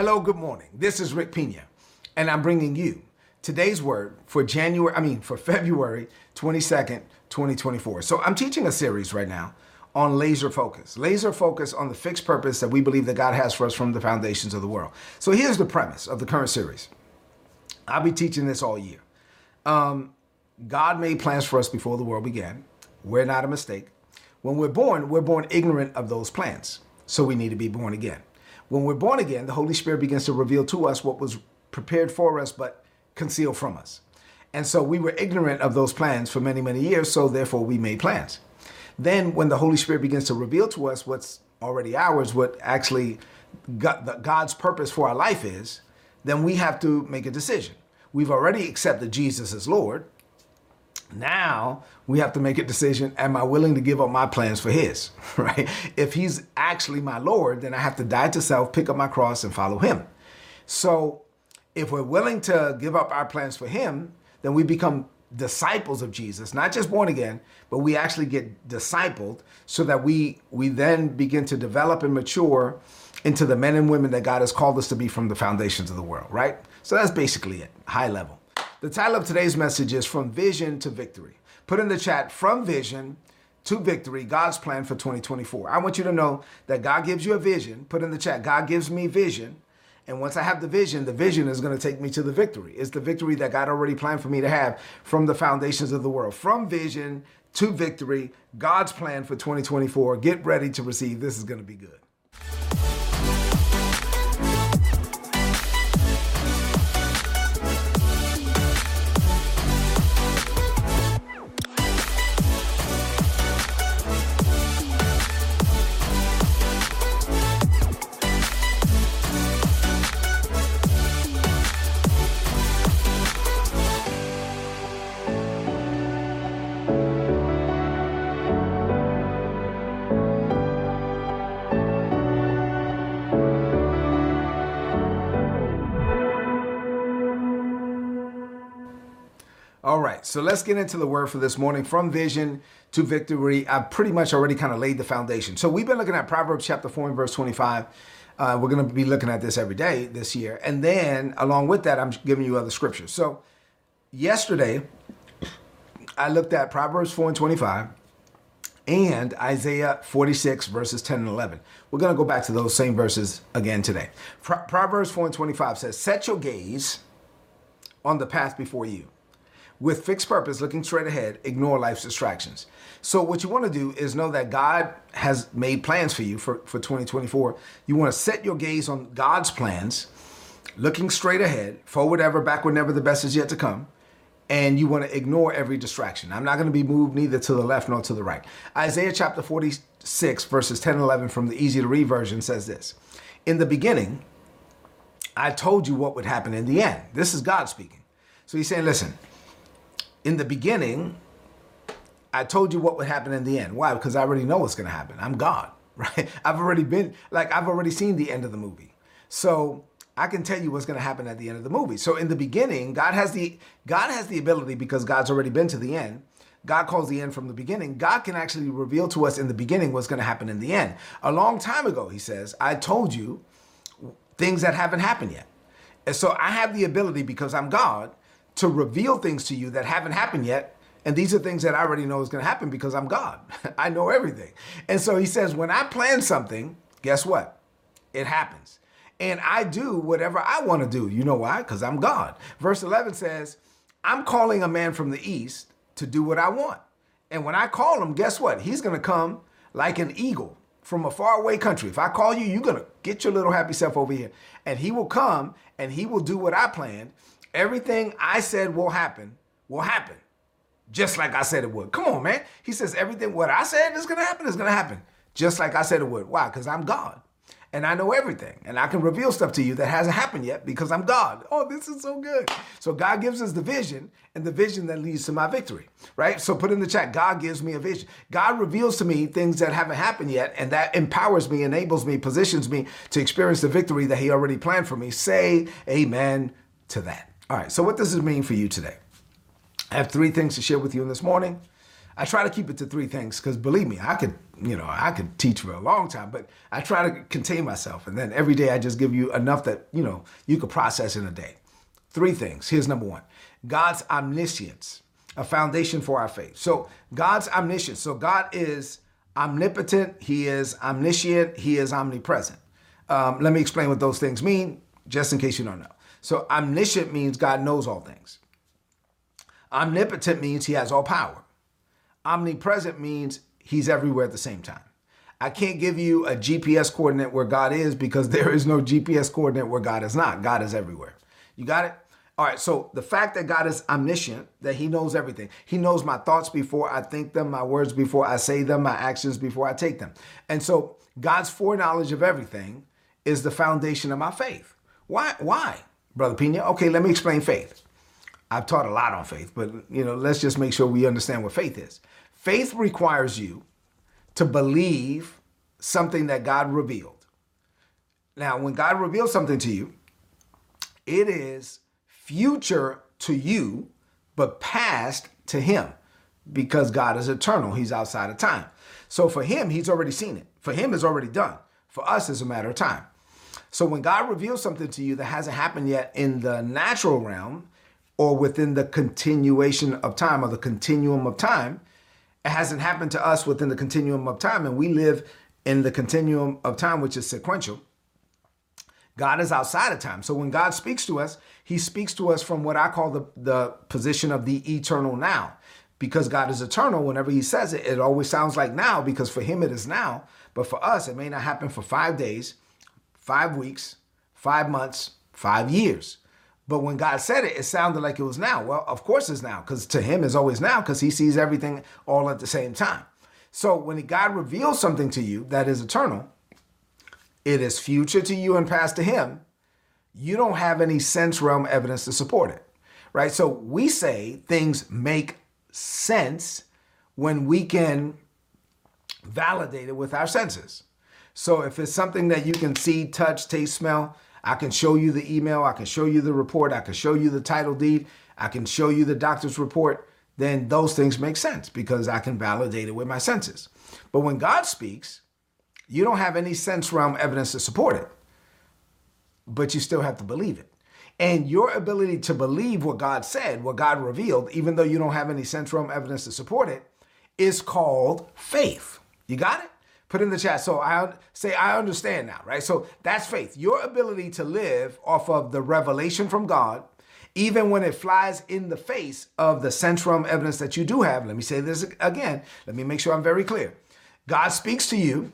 Hello, good morning. This is Rick Pina, and I'm bringing you today's word for February 22nd, 2024. So I'm teaching a series right now on laser focus on the fixed purpose that we believe that God has for us from the foundations of the world. So here's the premise of the current series. I'll be teaching this all year. God made plans for us before the world began. We're not a mistake. When we're born ignorant of those plans. So we need to be born again. When we're born again, the Holy Spirit begins to reveal to us what was prepared for us, but concealed from us. And so we were ignorant of those plans for many, many years. So therefore we made plans. Then when the Holy Spirit begins to reveal to us what's already ours, what actually God's purpose for our life is, then we have to make a decision. We've already accepted Jesus as Lord. Now we have to make a decision. Am I willing to give up my plans for his, right? If he's actually my Lord, then I have to die to self, pick up my cross and follow him. So if we're willing to give up our plans for him, then we become disciples of Jesus, not just born again, but we actually get discipled so that we then begin to develop and mature into the men and women that God has called us to be from the foundations of the world, right? So that's basically it, high level. The title of today's message is From Vision to Victory. Put in the chat, From Vision to Victory, God's Plan for 2024. I want you to know that God gives you a vision. Put in the chat, God gives me vision. And once I have the vision is going to take me to the victory. It's the victory that God already planned for me to have from the foundations of the world. From vision to victory, God's plan for 2024. Get ready to receive. This is going to be good. All right, so let's get into the word for this morning. From vision to victory, I've pretty much already kind of laid the foundation. So we've been looking at Proverbs chapter 4 and verse 25. We're going to be looking at this every day this year. And then along with that, I'm giving you other scriptures. So yesterday, I looked at Proverbs 4 and 25 and Isaiah 46 verses 10 and 11. We're going to go back to those same verses again today. Proverbs 4 and 25 says, set your gaze on the path before you. With fixed purpose, looking straight ahead, ignore life's distractions. So what you want to do is know that God has made plans for you for 2024. You want to set your gaze on God's plans, looking straight ahead, forward ever, backward never, the best is yet to come. And you want to ignore every distraction. I'm not going to be moved neither to the left nor to the right. Isaiah chapter 46 verses 10 and 11 from the Easy to Read version says this. In the beginning, I told you what would happen in the end. This is God speaking. So he's saying, listen, in the beginning, I told you what would happen in the end. Why? Because I already know what's going to happen. I'm God, right? I've already seen the end of the movie. So I can tell you what's going to happen at the end of the movie. So in the beginning, God has the ability, because God's already been to the end. God calls the end from the beginning. God can actually reveal to us in the beginning what's going to happen in the end. A long time ago, he says, I told you things that haven't happened yet. And so I have the ability, because I'm God, to reveal things to you that haven't happened yet. And these are things that I already know is going to happen because I'm God. I know everything. And so he says, when I plan something, guess what? It happens. And I do whatever I want to do. You know why? Because I'm God. Verse 11 says, I'm calling a man from the east to do what I want. And when I call him, guess what? He's going to come like an eagle from a faraway country. If I call you, you're going to get your little happy self over here. And he will come and he will do what I planned. Everything I said will happen, just like I said it would. Come on, man. He says everything what I said is going to happen, just like I said it would. Why? Because I'm God, and I know everything, and I can reveal stuff to you that hasn't happened yet because I'm God. Oh, this is so good. So God gives us the vision, and the vision that leads to my victory, right? So put in the chat, God gives me a vision. God reveals to me things that haven't happened yet, and that empowers me, enables me, positions me to experience the victory that he already planned for me. Say amen to that. All right, so what does this mean for you today? I have three things to share with you this morning. I try to keep it to three things because believe me, I could you know, I could teach for a long time, but I try to contain myself. And then every day I just give you enough that, you know, you could process in a day. Three things. Here's number one. God's omniscience, a foundation for our faith. So God's omniscience. So God is omnipotent. He is omniscient. He is omnipresent. Let me explain what those things mean, just in case you don't know. So omniscient means God knows all things. Omnipotent means he has all power. Omnipresent means he's everywhere at the same time. I can't give you a GPS coordinate where God is, because there is no GPS coordinate where God is not. God is everywhere. You got it? All right, so the fact that God is omniscient, that he knows everything. He knows my thoughts before I think them, my words before I say them, my actions before I take them. And so God's foreknowledge of everything is the foundation of my faith. Why, Brother Pina? Okay, let me explain faith. I've taught a lot on faith, but you know, let's just make sure we understand what faith is. Faith requires you to believe something that God revealed. Now, when God reveals something to you, it is future to you, but past to him, because God is eternal. He's outside of time. So for him, he's already seen it. For him, it's already done. For us, it's a matter of time. So when God reveals something to you that hasn't happened yet in the natural realm, or within the continuation of time, or the continuum of time, it hasn't happened to us within the continuum of time, and we live in the continuum of time, which is sequential. God is outside of time. So when God speaks to us, he speaks to us from what I call the position of the eternal now. Because God is eternal, whenever he says it, it always sounds like now, because for him it is now. But for us, it may not happen for 5 days, 5 weeks, 5 months, 5 years. But when God said it, it sounded like it was now. Well, of course it's now, because to him it's always now, because he sees everything all at the same time. So when God reveals something to you that is eternal, it is future to you and past to him. You don't have any sense realm evidence to support it, right? So we say things make sense when we can validate it with our senses. So if it's something that you can see, touch, taste, smell, I can show you the email, I can show you the report, I can show you the title deed, I can show you the doctor's report, then those things make sense because I can validate it with my senses. But when God speaks, you don't have any sense realm evidence to support it, but you still have to believe it. And your ability to believe what God said, what God revealed, even though you don't have any sense realm evidence to support it, is called faith. You got it? Put in the chat. So I understand now, right? So that's faith. Your ability to live off of the revelation from God, even when it flies in the face of the sense realm evidence that you do have. Let me say this again. Let me make sure I'm very clear. God speaks to you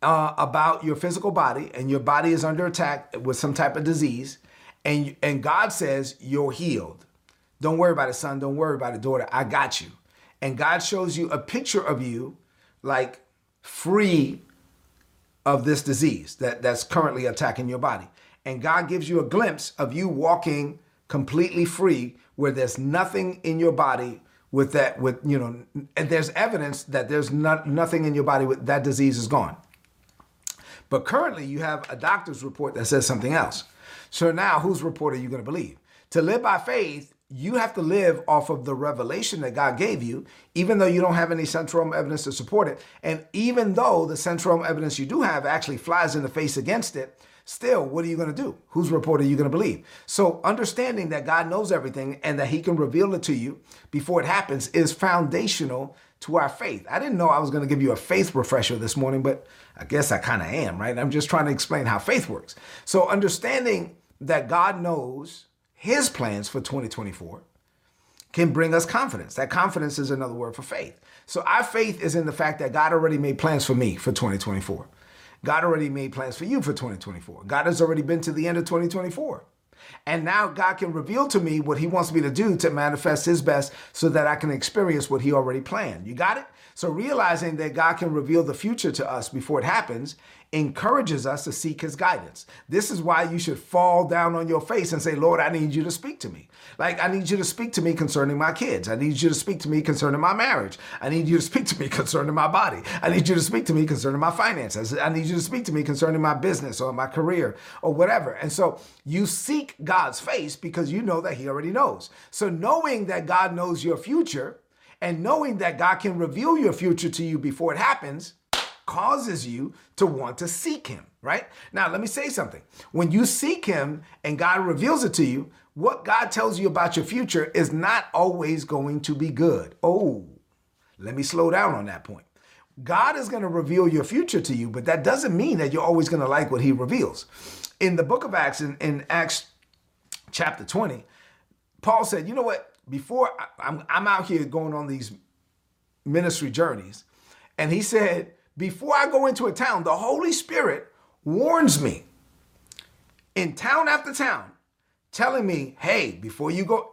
about your physical body, and your body is under attack with some type of disease. And God says, you're healed. Don't worry about it, son. Don't worry about it, daughter. I got you. And God shows you a picture of you, like, free of this disease that's currently attacking your body. And God gives you a glimpse of you walking completely free, where there's nothing in your body with that, with, you know, and there's evidence that there's nothing in your body with that disease is gone. But currently you have a doctor's report that says something else. So now whose report are you going to believe? To live by faith, you have to live off of the revelation that God gave you, even though you don't have any sense realm evidence to support it. And even though the sense realm evidence you do have actually flies in the face against it, still, what are you going to do? Whose report are you going to believe? So understanding that God knows everything and that he can reveal it to you before it happens is foundational to our faith. I didn't know I was going to give you a faith refresher this morning, but I guess I kind of am, right? I'm just trying to explain how faith works. So understanding that God knows his plans for 2024 can bring us confidence. That confidence is another word for faith. So our faith is in the fact that God already made plans for me for 2024. God already made plans for you for 2024. God has already been to the end of 2024. And now God can reveal to me what he wants me to do to manifest his best so that I can experience what he already planned. You got it? So realizing that God can reveal the future to us before it happens encourages us to seek his guidance. This is why you should fall down on your face and say, Lord, I need you to speak to me. Like, I need you to speak to me concerning my kids. I need you to speak to me concerning my marriage. I need you to speak to me concerning my body. I need you to speak to me concerning my finances. I need you to speak to me concerning my business or my career or whatever. And so you seek God's face because you know that he already knows. So knowing that God knows your future and knowing that God can reveal your future to you before it happens causes you to want to seek him, right? Now, let me say something. When you seek him and God reveals it to you, what God tells you about your future is not always going to be good. Oh, let me slow down on that point. God is going to reveal your future to you, but that doesn't mean that you're always going to like what he reveals. In the book of Acts, in Acts chapter 20, Paul said, you know what? Before I'm out here going on these ministry journeys, and he said, before I go into a town, the Holy Spirit warns me in town after town, telling me, hey, before you go,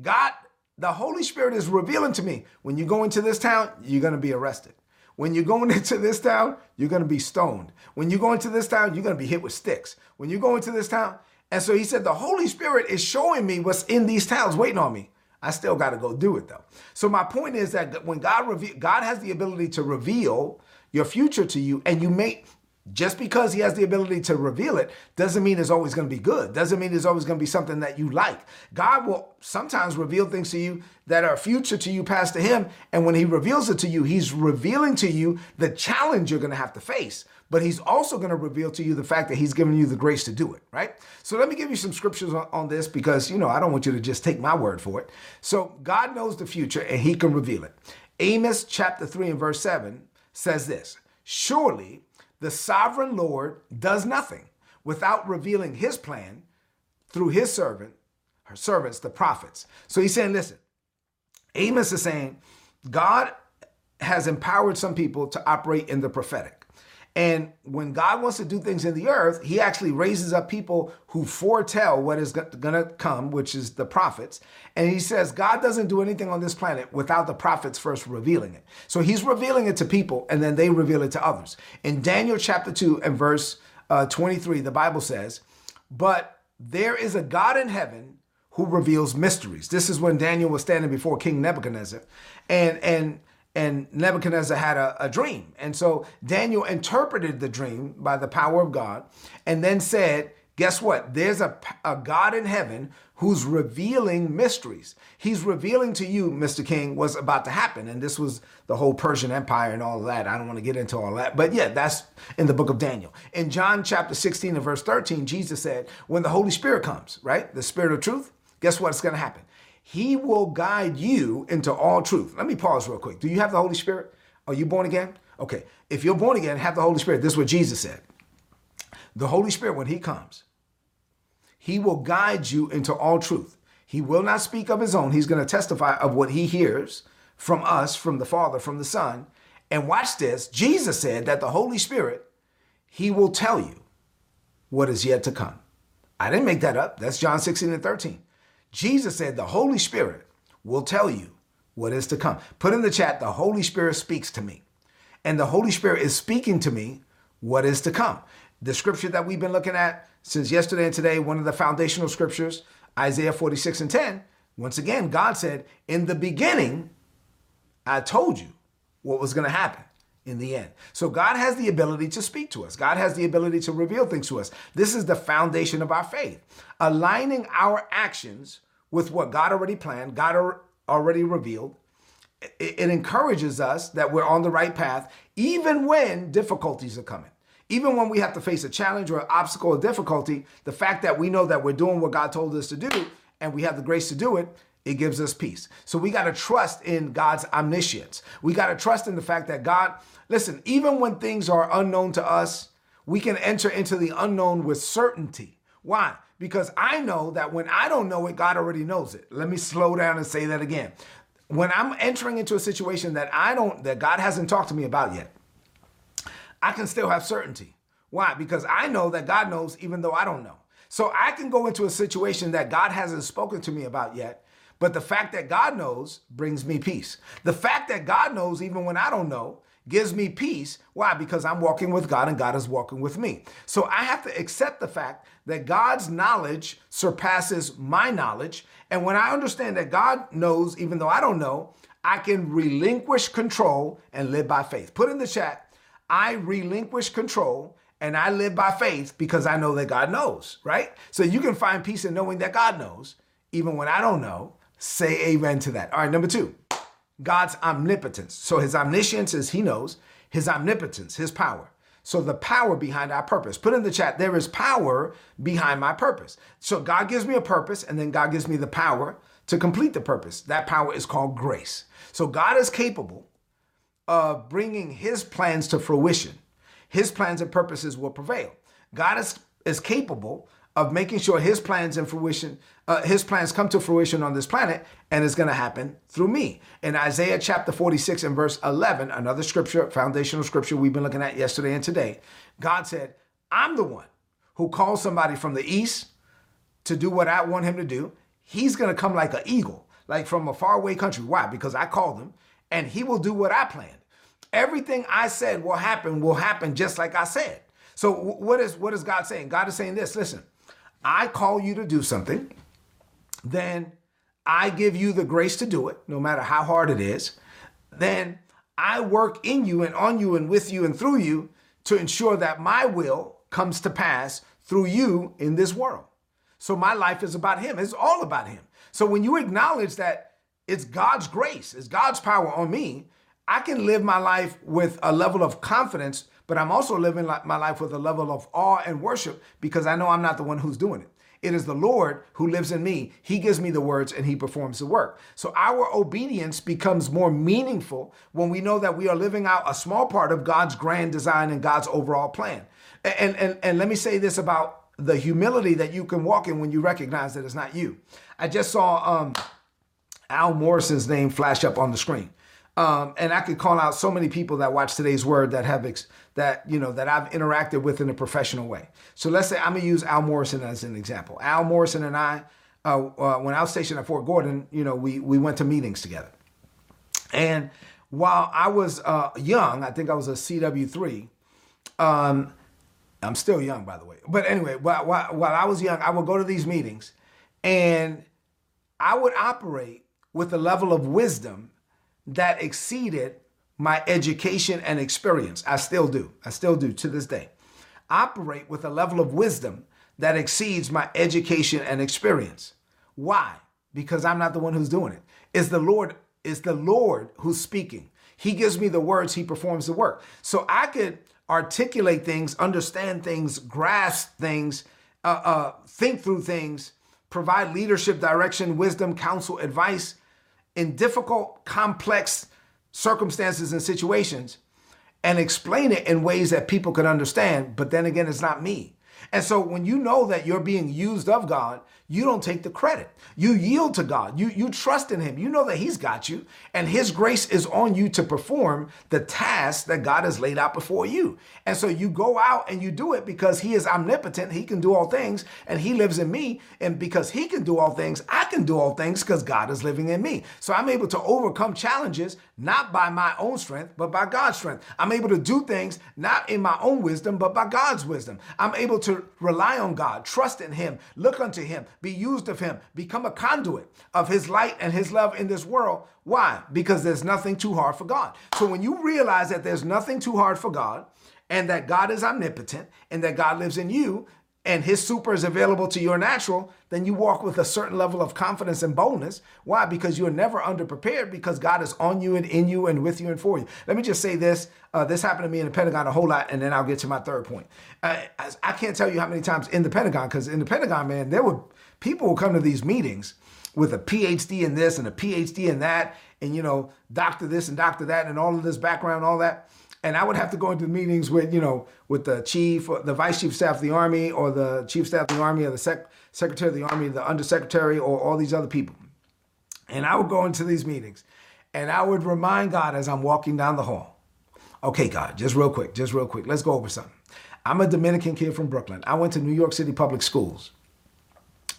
God, the Holy Spirit is revealing to me, when you go into this town, you're going to be arrested. When you're going into this town, you're going to be stoned. When you go into this town, you're going to be hit with sticks. When you go into this town. And so he said, the Holy Spirit is showing me what's in these towns waiting on me. I still got to go do it, though. So my point is that when God has the ability to reveal your future to you, and you may, just because he has the ability to reveal it, doesn't mean it's always going to be good. Doesn't mean it's always going to be something that you like. God will sometimes reveal things to you that are future to you, past to him. And when he reveals it to you, he's revealing to you the challenge you're going to have to face. But he's also going to reveal to you the fact that he's given you the grace to do it, right? So let me give you some scriptures on this, because, you know, I don't want you to just take my word for it. So God knows the future and he can reveal it. Amos chapter 3 and verse 7 says this, surely the sovereign Lord does nothing without revealing his plan through his servants, the prophets. So he's saying, listen, Amos is saying God has empowered some people to operate in the prophetic. And when God wants to do things in the earth, he actually raises up people who foretell what is going to come, which is the prophets. And he says, God doesn't do anything on this planet without the prophets first revealing it. So he's revealing it to people, and then they reveal it to others. In Daniel chapter 2 and verse 23, the Bible says, but there is a God in heaven who reveals mysteries. This is when Daniel was standing before King Nebuchadnezzar, and Nebuchadnezzar had a dream. And so Daniel interpreted the dream by the power of God, and then said, guess what? There's a God in heaven who's revealing mysteries. He's revealing to you, Mr. King, what's about to happen. And this was the whole Persian Empire and all of that. I don't want to get into all that. But yeah, that's in the book of Daniel. In John chapter 16 and verse 13, Jesus said, when the Holy Spirit comes, right? The Spirit of truth, guess what's going to happen? He will guide you into all truth. Let me pause real quick. Do you have the Holy Spirit? Are you born again? Okay. If you're born again, have the Holy Spirit. This is what Jesus said. The Holy Spirit, when he comes, he will guide you into all truth. He will not speak of his own. He's going to testify of what he hears from us, from the Father, from the Son. And watch this. Jesus said that the Holy Spirit, he will tell you what is yet to come. I didn't make that up. That's John 16 and 13. Jesus said the Holy Spirit will tell you what is to come. Put in the chat, the Holy Spirit speaks to me. And the Holy Spirit is speaking to me what is to come. The scripture that we've been looking at since yesterday and today, one of the foundational scriptures, Isaiah 46 and 10, once again, God said, in the beginning, I told you what was going to happen in the end. So God has the ability to speak to us. God has the ability to reveal things to us. This is the foundation of our faith. Aligning our actions with what God already planned, God already revealed, it encourages us that we're on the right path, even when difficulties are coming. Even when we have to face a challenge or an obstacle or difficulty, the fact that we know that we're doing what God told us to do and we have the grace to do it, it gives us peace. So we got to trust in God's omniscience. We got to trust in the fact that God, listen, even when things are unknown to us, we can enter into the unknown with certainty. Why? Because I know that when I don't know it, God already knows it. Let me slow down and say that again. When I'm entering into a situation that God hasn't talked to me about yet, I can still have certainty. Why? Because I know that God knows even though I don't know. So I can go into a situation that God hasn't spoken to me about yet, but the fact that God knows brings me peace. The fact that God knows even when I don't know gives me peace. Why? Because I'm walking with God and God is walking with me. So I have to accept the fact that God's knowledge surpasses my knowledge. And when I understand that God knows even though I don't know, I can relinquish control and live by faith. Put in the chat, I relinquish control and I live by faith because I know that God knows, right? So you can find peace in knowing that God knows even when I don't know. Say amen to that. All right, number 2, God's omnipotence. So his omniscience is he knows, his omnipotence, his power. So the power behind our purpose. Put in the chat, there is power behind my purpose. So God gives me a purpose, and then God gives me the power to complete the purpose. That power is called grace. So God is capable of bringing his plans to fruition. His plans and purposes will prevail. God is capable of making sure his plans and fruition, his plans come to fruition on this planet, and it's going to happen through me. In Isaiah chapter 46 and verse 11, another scripture, foundational scripture we've been looking at yesterday and today, God said, I'm the one who calls somebody from the east to do what I want him to do. He's going to come like an eagle, like from a faraway country. Why? Because I called him, and he will do what I planned. Everything I said will happen just like I said. So what is God saying? God is saying this, listen, I call you to do something, then I give you the grace to do it, no matter how hard it is. Then I work in you and on you and with you and through you to ensure that my will comes to pass through you in this world. So my life is about him. It's all about him. So when you acknowledge that it's God's grace, it's God's power on me, I can live my life with a level of confidence, but I'm also living my life with a level of awe and worship because I know I'm not the one who's doing it. It is the Lord who lives in me. He gives me the words and he performs the work. So our obedience becomes more meaningful when we know that we are living out a small part of God's grand design and God's overall plan. And let me say this about the humility that you can walk in when you recognize that it's not you. I just saw Al Morrison's name flash up on the screen. And I could call out so many people that watch Today's Word that have that I've interacted with in a professional way. So let's say I'm gonna use Al Morrison as an example. Al Morrison and I, when I was stationed at Fort Gordon, we went to meetings together. And while I was young, I think I was a CW3. I'm still young, by the way. But anyway, while I was young, I would go to these meetings, and I would operate with a level of wisdom that exceeded my education and experience. I still do to this day. Operate with a level of wisdom that exceeds my education and experience. Why? Because I'm not the one who's doing it. It's the Lord who's speaking. He gives me the words, he performs the work. So I could articulate things, understand things, grasp things, think through things, provide leadership, direction, wisdom, counsel, advice, in difficult, complex circumstances and situations, and explain it in ways that people could understand, but then again, it's not me. And so when you know that you're being used of God, you don't take the credit. You yield to God. You trust in him. You know that he's got you, and his grace is on you to perform the task that God has laid out before you. And so you go out and you do it because he is omnipotent. He can do all things, and he lives in me. And because he can do all things, I can do all things because God is living in me. So I'm able to overcome challenges, not by my own strength, but by God's strength. I'm able to do things, not in my own wisdom, but by God's wisdom. I'm able to rely on God, trust in him, look unto him, be used of him, become a conduit of his light and his love in this world. Why? Because there's nothing too hard for God. So when you realize that there's nothing too hard for God, and that God is omnipotent, and that God lives in you, and his super is available to your natural, then you walk with a certain level of confidence and boldness. Why? Because you're never underprepared, because God is on you and in you and with you and for you. Let me just say this. This happened to me in the Pentagon a whole lot, and then I'll get to my third point. I can't tell you how many times in the Pentagon, because in the Pentagon, man, people will come to these meetings with a PhD in this and a PhD in that, and, doctor this and doctor that, and all of this background, all that. And I would have to go into meetings with the chief, or the vice chief of staff of the Army, or the chief of staff of the Army, or the secretary of the Army, the undersecretary, or all these other people. And I would go into these meetings, and I would remind God as I'm walking down the hall, okay, God, just real quick, let's go over something. I'm a Dominican kid from Brooklyn. I went to New York City public schools,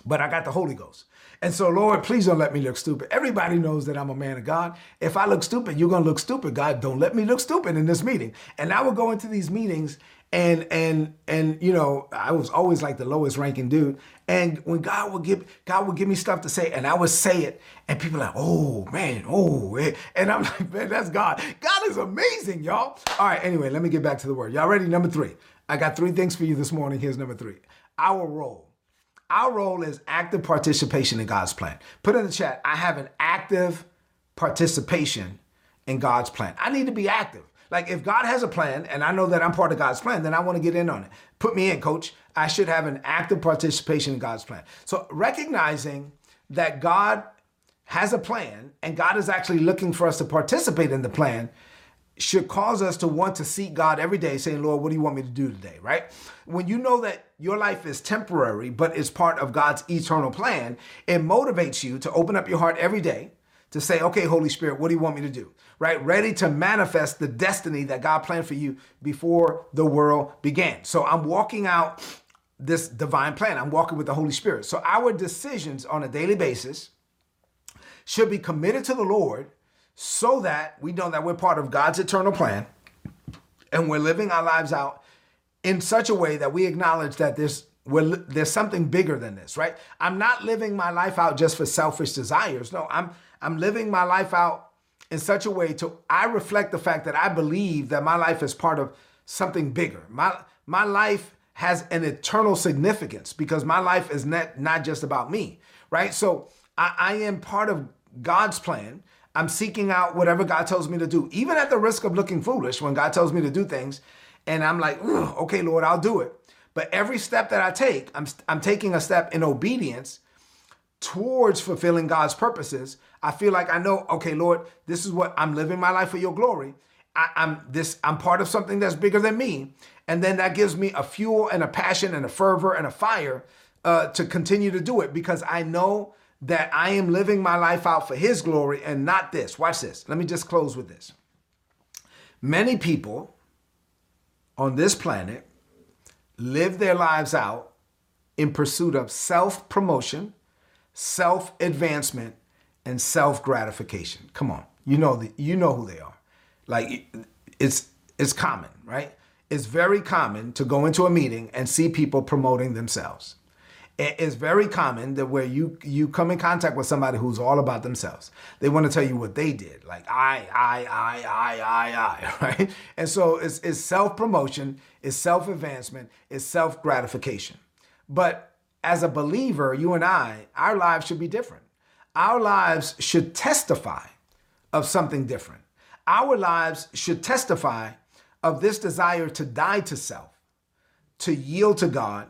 but I got the Holy Ghost. And so, Lord, please don't let me look stupid. Everybody knows that I'm a man of God. If I look stupid, you're going to look stupid. God, don't let me look stupid in this meeting. And I would go into these meetings and I was always like the lowest ranking dude. And when God would give me stuff to say, and I would say it, and people are like, oh, man, oh. And I'm like, man, that's God. God is amazing, y'all. All right, anyway, let me get back to the word. Y'all ready? Number 3. I got 3 things for you this morning. Here's number 3. Our role. Our role is active participation in God's plan. Put in the chat, I have an active participation in God's plan. I need to be active. Like if God has a plan and I know that I'm part of God's plan, then I want to get in on it. Put me in, coach. I should have an active participation in God's plan. So recognizing that God has a plan and God is actually looking for us to participate in the plan should cause us to want to seek God every day saying, Lord, what do you want me to do today, right? When you know that your life is temporary, but it's part of God's eternal plan, it motivates you to open up your heart every day to say, okay, Holy Spirit, what do you want me to do, right? Ready to manifest the destiny that God planned for you before the world began. So I'm walking out this divine plan. I'm walking with the Holy Spirit. So our decisions on a daily basis should be committed to the Lord so that we know that we're part of God's eternal plan and we're living our lives out in such a way that we acknowledge that there's something bigger than this, right? I'm not living my life out just for selfish desires. No, I'm living my life out in such a way to I reflect the fact that I believe that my life is part of something bigger. My life has an eternal significance because my life is not just about me, right? So I am part of God's plan. I'm seeking out whatever God tells me to do, even at the risk of looking foolish when God tells me to do things. And I'm like, okay, Lord, I'll do it. But every step that I take, I'm taking a step in obedience towards fulfilling God's purposes. I feel like I know, okay, Lord, this is what I'm living my life for your glory. I'm part of something that's bigger than me. And then that gives me a fuel and a passion and a fervor and a fire to continue to do it because I know that I am living my life out for his glory and not this. Watch this. Let me just close with this. Many people on this planet live their lives out in pursuit of self-promotion, self-advancement, and self-gratification. Come on. You know who they are. Like it's common, right? It's very common to go into a meeting and see people promoting themselves. It's very common that where you come in contact with somebody who's all about themselves. They want to tell you what they did, like I, right? And so it's self-promotion, it's self-advancement, it's self-gratification. But as a believer, you and I, our lives should be different. Our lives should testify of something different. Our lives should testify of this desire to die to self, to yield to God,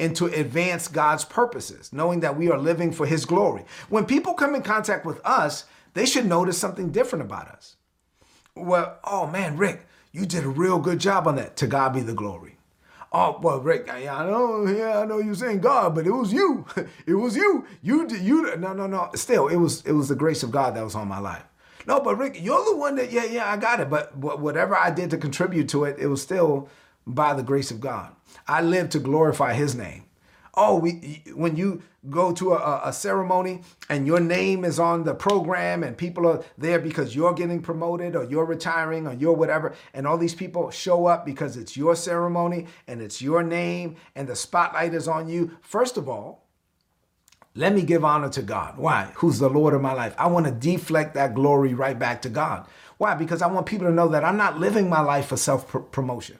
and to advance God's purposes, knowing that we are living for his glory. When people come in contact with us, they should notice something different about us. Well, oh man, Rick, you did a real good job on that. To God be the glory. Oh, well, Rick, I know you're saying God, but it was you. It was you. No. Still, it was the grace of God that was on my life. No, but Rick, you're the one that, yeah, I got it. But whatever I did to contribute to it, it was still by the grace of God. I live to glorify his name. Oh, when you go to a ceremony and your name is on the program and people are there because you're getting promoted or you're retiring or you're whatever, and all these people show up because it's your ceremony and it's your name and the spotlight is on you. First of all, let me give honor to God. Why? Who's the Lord of my life. I want to deflect that glory right back to God. Why? Because I want people to know that I'm not living my life for self-promotion.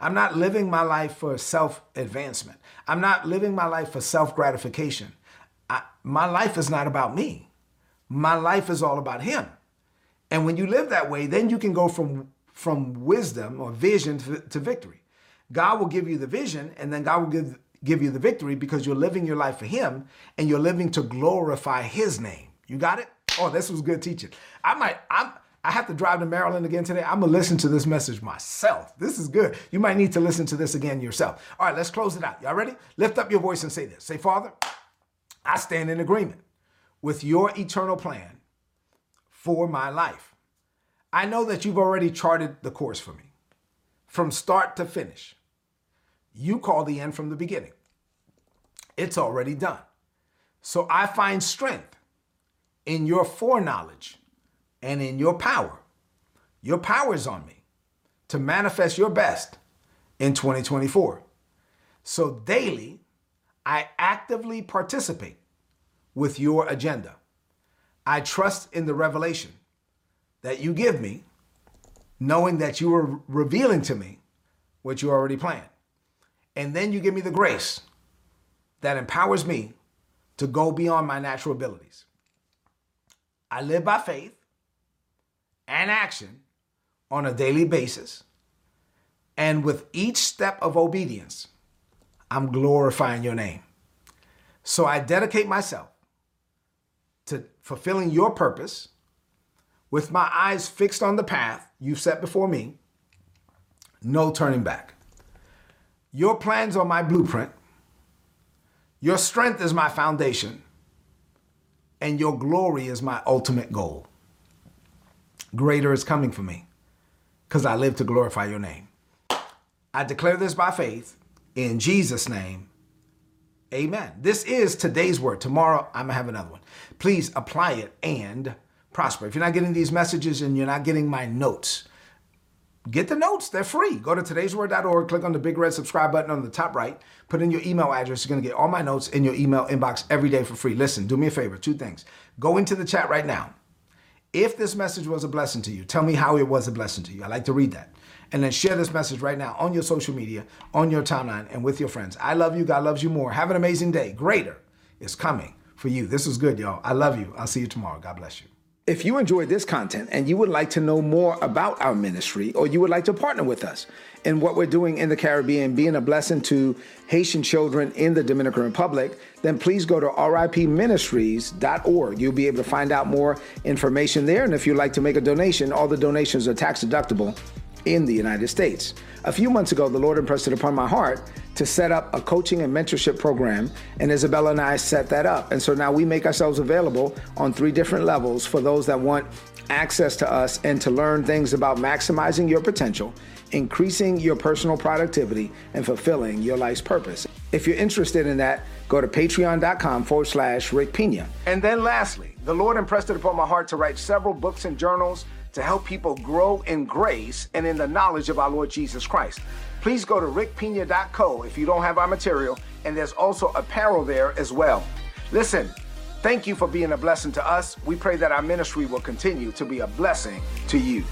I'm not living my life for self-advancement. I'm not living my life for self-gratification. My life is not about me. My life is all about him. And when you live that way, then you can go from wisdom or vision to victory. God will give you the vision, and then God will give you the victory because you're living your life for him, and you're living to glorify his name. You got it? Oh, this was good teaching. I have to drive to Maryland again today. I'm going to listen to this message myself. This is good. You might need to listen to this again yourself. All right, let's close it out. Y'all ready? Lift up your voice and say this. Say, Father, I stand in agreement with your eternal plan for my life. I know that you've already charted the course for me from start to finish. You call the end from the beginning. It's already done. So I find strength in your foreknowledge and in your power. Your power is on me to manifest your best in 2024. So daily, I actively participate with your agenda. I trust in the revelation that you give me, knowing that you are revealing to me what you already planned. And then you give me the grace that empowers me to go beyond my natural abilities. I live by faith and action on a daily basis. And with each step of obedience, I'm glorifying your name. So I dedicate myself to fulfilling your purpose with my eyes fixed on the path you've set before me. No turning back. Your plans are my blueprint. Your strength is my foundation. And your glory is my ultimate goal. Greater is coming for me because I live to glorify your name. I declare this by faith in Jesus' name. Amen. This is today's word. Tomorrow, I'm going to have another one. Please apply it and prosper. If you're not getting these messages and you're not getting my notes, get the notes. They're free. Go to todaysword.org, click on the big red subscribe button on the top right, put in your email address. You're going to get all my notes in your email inbox every day for free. Listen, do me a favor, two things. Go into the chat right now. If this message was a blessing to you, tell me how it was a blessing to you. I like to read that. And then share this message right now on your social media, on your timeline, and with your friends. I love you. God loves you more. Have an amazing day. Greater is coming for you. This was good, y'all. I love you. I'll see you tomorrow. God bless you. If you enjoyed this content and you would like to know more about our ministry, or you would like to partner with us in what we're doing in the Caribbean, being a blessing to Haitian children in the Dominican Republic, then please go to ripministries.org. You'll be able to find out more information there. And if you'd like to make a donation, all the donations are tax deductible in the United States. A few months ago, the Lord impressed it upon my heart to set up a coaching and mentorship program, and Isabella and I set that up. And so now we make ourselves available on 3 different levels for those that want access to us and to learn things about maximizing your potential, increasing your personal productivity, and fulfilling your life's purpose. If you're interested in that, go to patreon.com/Rick Pina. And then lastly, the Lord impressed it upon my heart to write several books and journals to help people grow in grace and in the knowledge of our Lord Jesus Christ. Please go to RickPina.co if you don't have our material, and there's also apparel there as well. Listen, thank you for being a blessing to us. We pray that our ministry will continue to be a blessing to you.